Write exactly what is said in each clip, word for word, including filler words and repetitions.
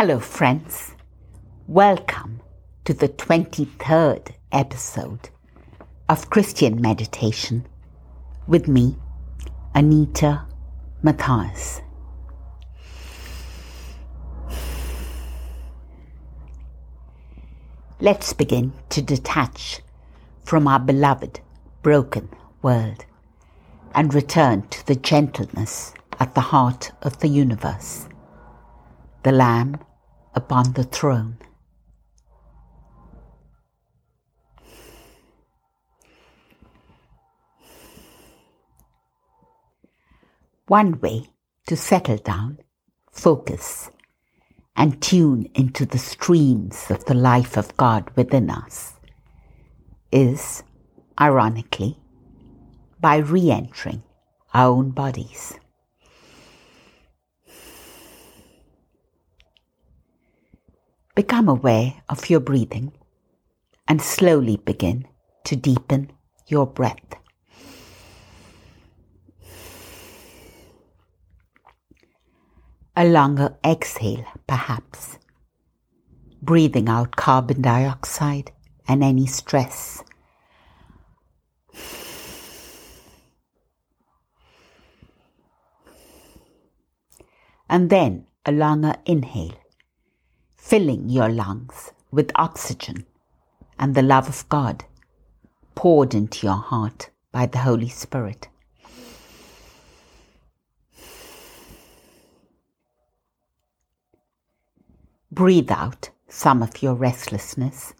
Hello friends, welcome to the twenty-third episode of Christian Meditation with me, Anita Mathias. Let's begin to detach from our beloved, broken world and return to the gentleness at the heart of the universe, the Lamb upon the throne. One way to settle down, focus, and tune into the streams of the life of God within us is, ironically, by re-entering our own bodies. Become aware of your breathing and slowly begin to deepen your breath. A longer exhale, perhaps, breathing out carbon dioxide and any stress. And then a longer inhale, filling your lungs with oxygen and the love of God poured into your heart by the Holy Spirit. Breathe out some of your restlessness.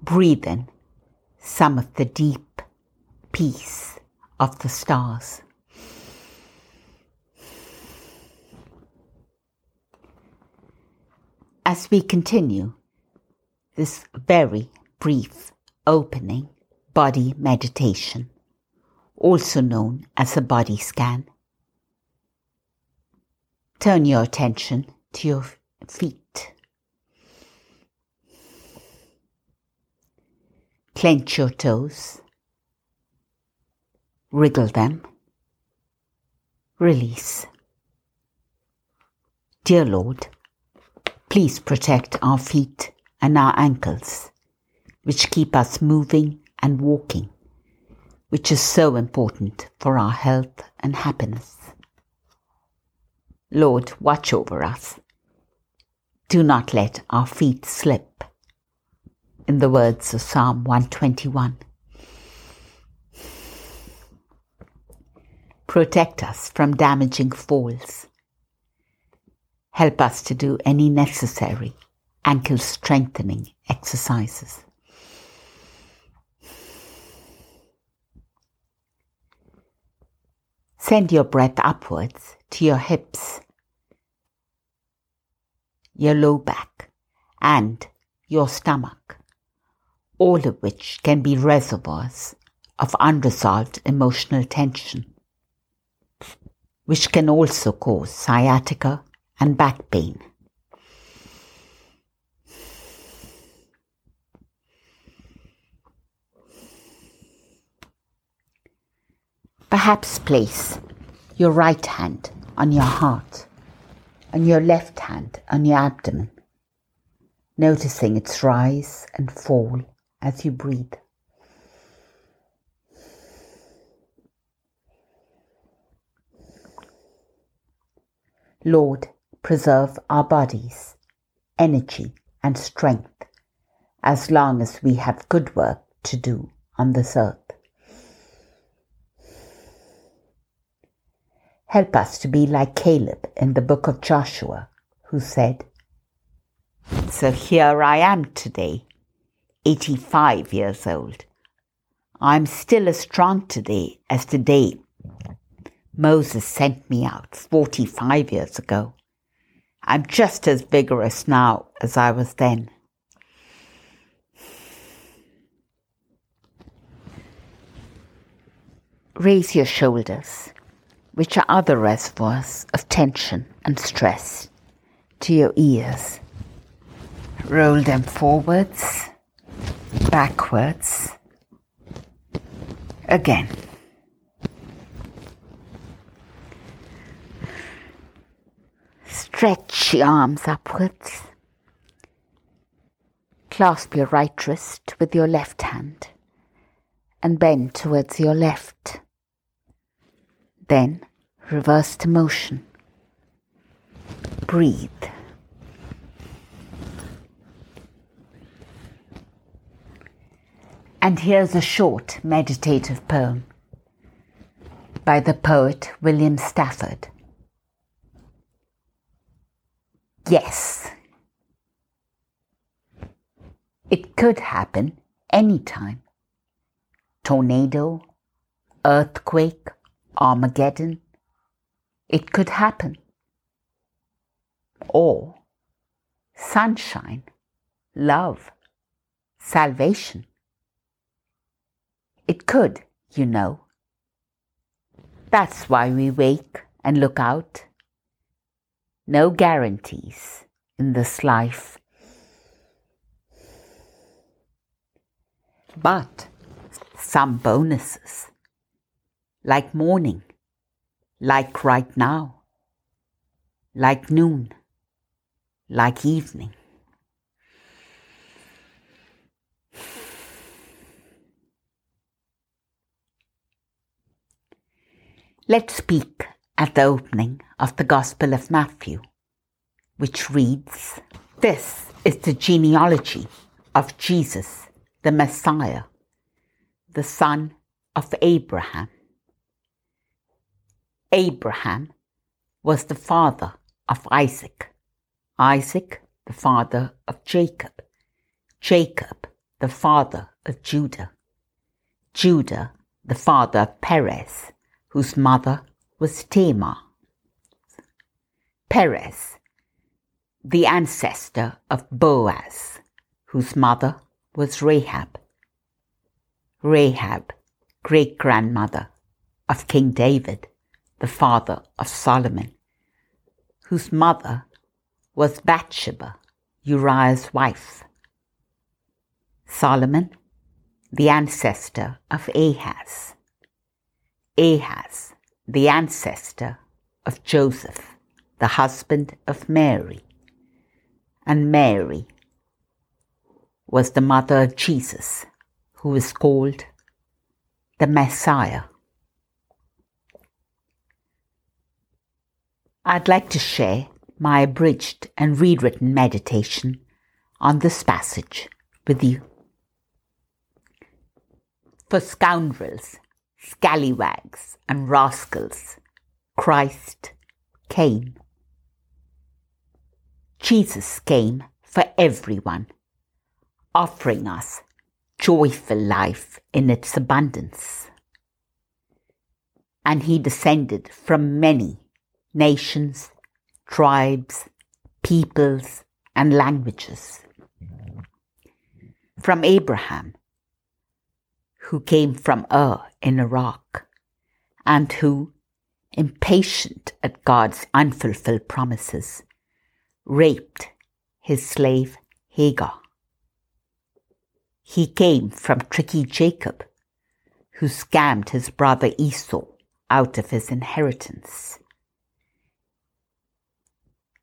Breathe in some of the deep peace of the stars. As we continue this very brief opening body meditation, also known as a body scan, turn your attention to your feet. Clench your toes, wriggle them, release. Dear Lord, please protect our feet and our ankles, which keep us moving and walking, which is so important for our health and happiness. Lord, watch over us. Do not let our feet slip. In the words of Psalm one twenty-one. Protect us from damaging falls. Help us to do any necessary ankle strengthening exercises. Send your breath upwards to your hips, your low back, and your stomach, all of which can be reservoirs of unresolved emotional tension, which can also cause sciatica and back pain. Perhaps place your right hand on your heart and your left hand on your abdomen, noticing its rise and fall as you breathe. Lord, preserve our bodies, energy and strength as long as we have good work to do on this earth. Help us to be like Caleb in the book of Joshua, who said, "So here I am today, eighty-five years old. I'm still as strong today as the day Moses sent me out forty-five years ago. I'm just as vigorous now as I was then." Raise your shoulders, which are other reservoirs of tension and stress, to your ears. Roll them forwards, backwards, again. Stretch your arms upwards. Clasp your right wrist with your left hand and bend towards your left. Then reverse the motion. Breathe. And here's a short meditative poem by the poet William Stafford. Yes. It could happen any time. Tornado, earthquake, Armageddon. It could happen. Or sunshine, love, salvation. It could, you know. That's why we wake and look out. No guarantees in this life. But some bonuses, like morning, like right now, like noon, like evening. Let's speak at the opening of the Gospel of Matthew, which reads, "This is the genealogy of Jesus, the Messiah, the son of Abraham. Abraham was the father of Isaac, Isaac the father of Jacob, Jacob the father of Judah, Judah the father of Perez, whose mother was Tamar. Perez, the ancestor of Boaz, whose mother was Rahab. Rahab, great-grandmother of King David, the father of Solomon, whose mother was Bathsheba, Uriah's wife. Solomon, the ancestor of Ahaz. Ahaz, the ancestor of Joseph, the husband of Mary. And Mary was the mother of Jesus, who is called the Messiah." I'd like to share my abridged and rewritten meditation on this passage with you. For scoundrels, scallywags, and rascals, Christ came. Jesus came for everyone, offering us joyful life in its abundance. And he descended from many nations, tribes, peoples, and languages. From Abraham, who came from Ur in Iraq, and who, impatient at God's unfulfilled promises, raped his slave Hagar. He came from tricky Jacob, who scammed his brother Esau out of his inheritance.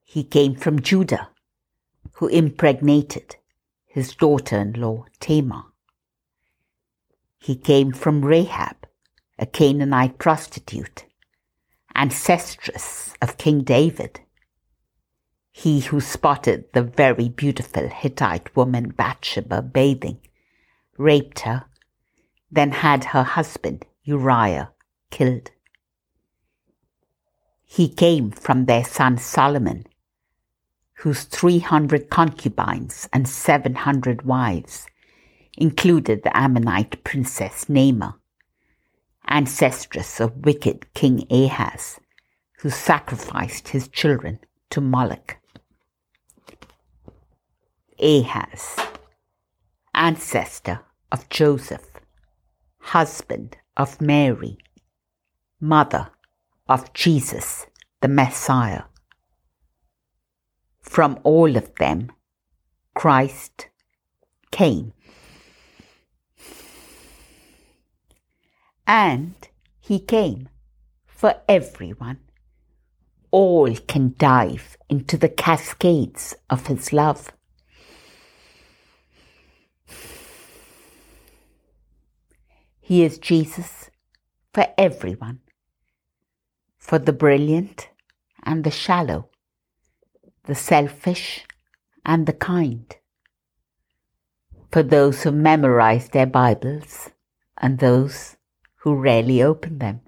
He came from Judah, who impregnated his daughter-in-law Tamar. He came from Rahab, a Canaanite prostitute, ancestress of King David, he who spotted the very beautiful Hittite woman Bathsheba bathing, raped her, then had her husband, Uriah, killed. He came from their son Solomon, whose three hundred concubines and seven hundred wives included the Ammonite princess Namah, ancestress of wicked King Ahaz, who sacrificed his children to Moloch. Ahaz, ancestor of Joseph, husband of Mary, mother of Jesus, the Messiah. From all of them, Christ came. And he came for everyone. All can dive into the cascades of his love. He is Jesus for everyone, for the brilliant and the shallow, the selfish and the kind, for those who memorize their Bibles and those who rarely open them,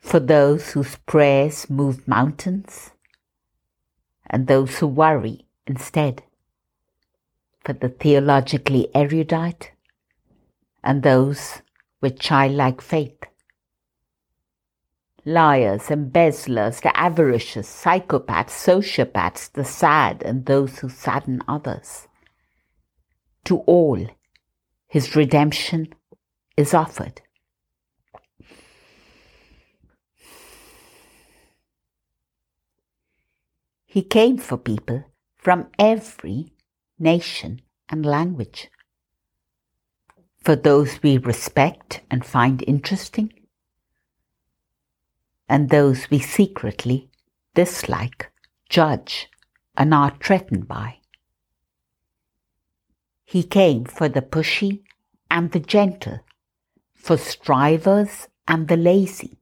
for those whose prayers move mountains and those who worry instead, for the theologically erudite and those with childlike faith. Liars, embezzlers, the avaricious, psychopaths, sociopaths, the sad and those who sadden others. To all, his redemption is offered. He came for people from every nation and language. For those we respect and find interesting, and those we secretly dislike, judge, and are threatened by. He came for the pushy and the gentle, for strivers and the lazy,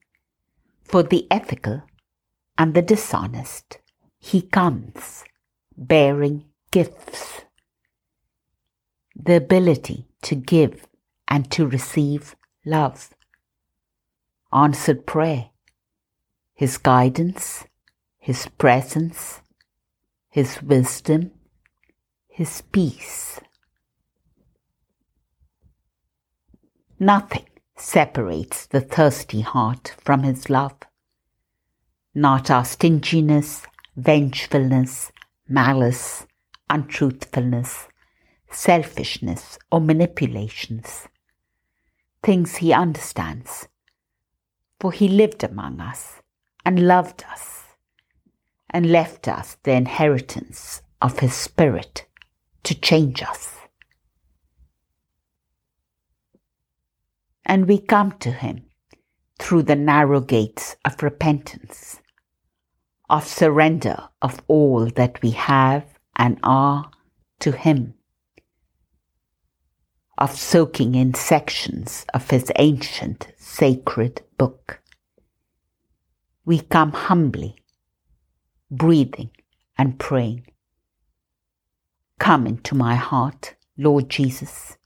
for the ethical and the dishonest. He comes bearing gifts, the ability to give and to receive love, answered prayer, his guidance, his presence, his wisdom, his peace. Nothing separates the thirsty heart from his love, not our stinginess, vengefulness, malice, untruthfulness, selfishness or manipulations, things he understands, for he lived among us and loved us and left us the inheritance of his spirit to change us. And we come to him through the narrow gates of repentance, of surrender of all that we have and are to him, of soaking in sections of his ancient sacred book. We come humbly, breathing and praying. Come into my heart, Lord Jesus.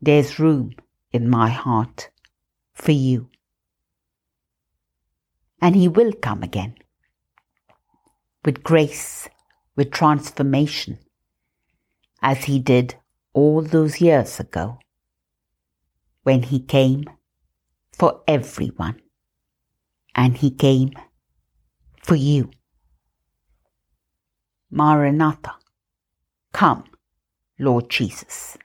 There's room in my heart for you. And he will come again, with grace, with transformation, as he did all those years ago, when he came for everyone, and he came for you. Maranatha, come, Lord Jesus.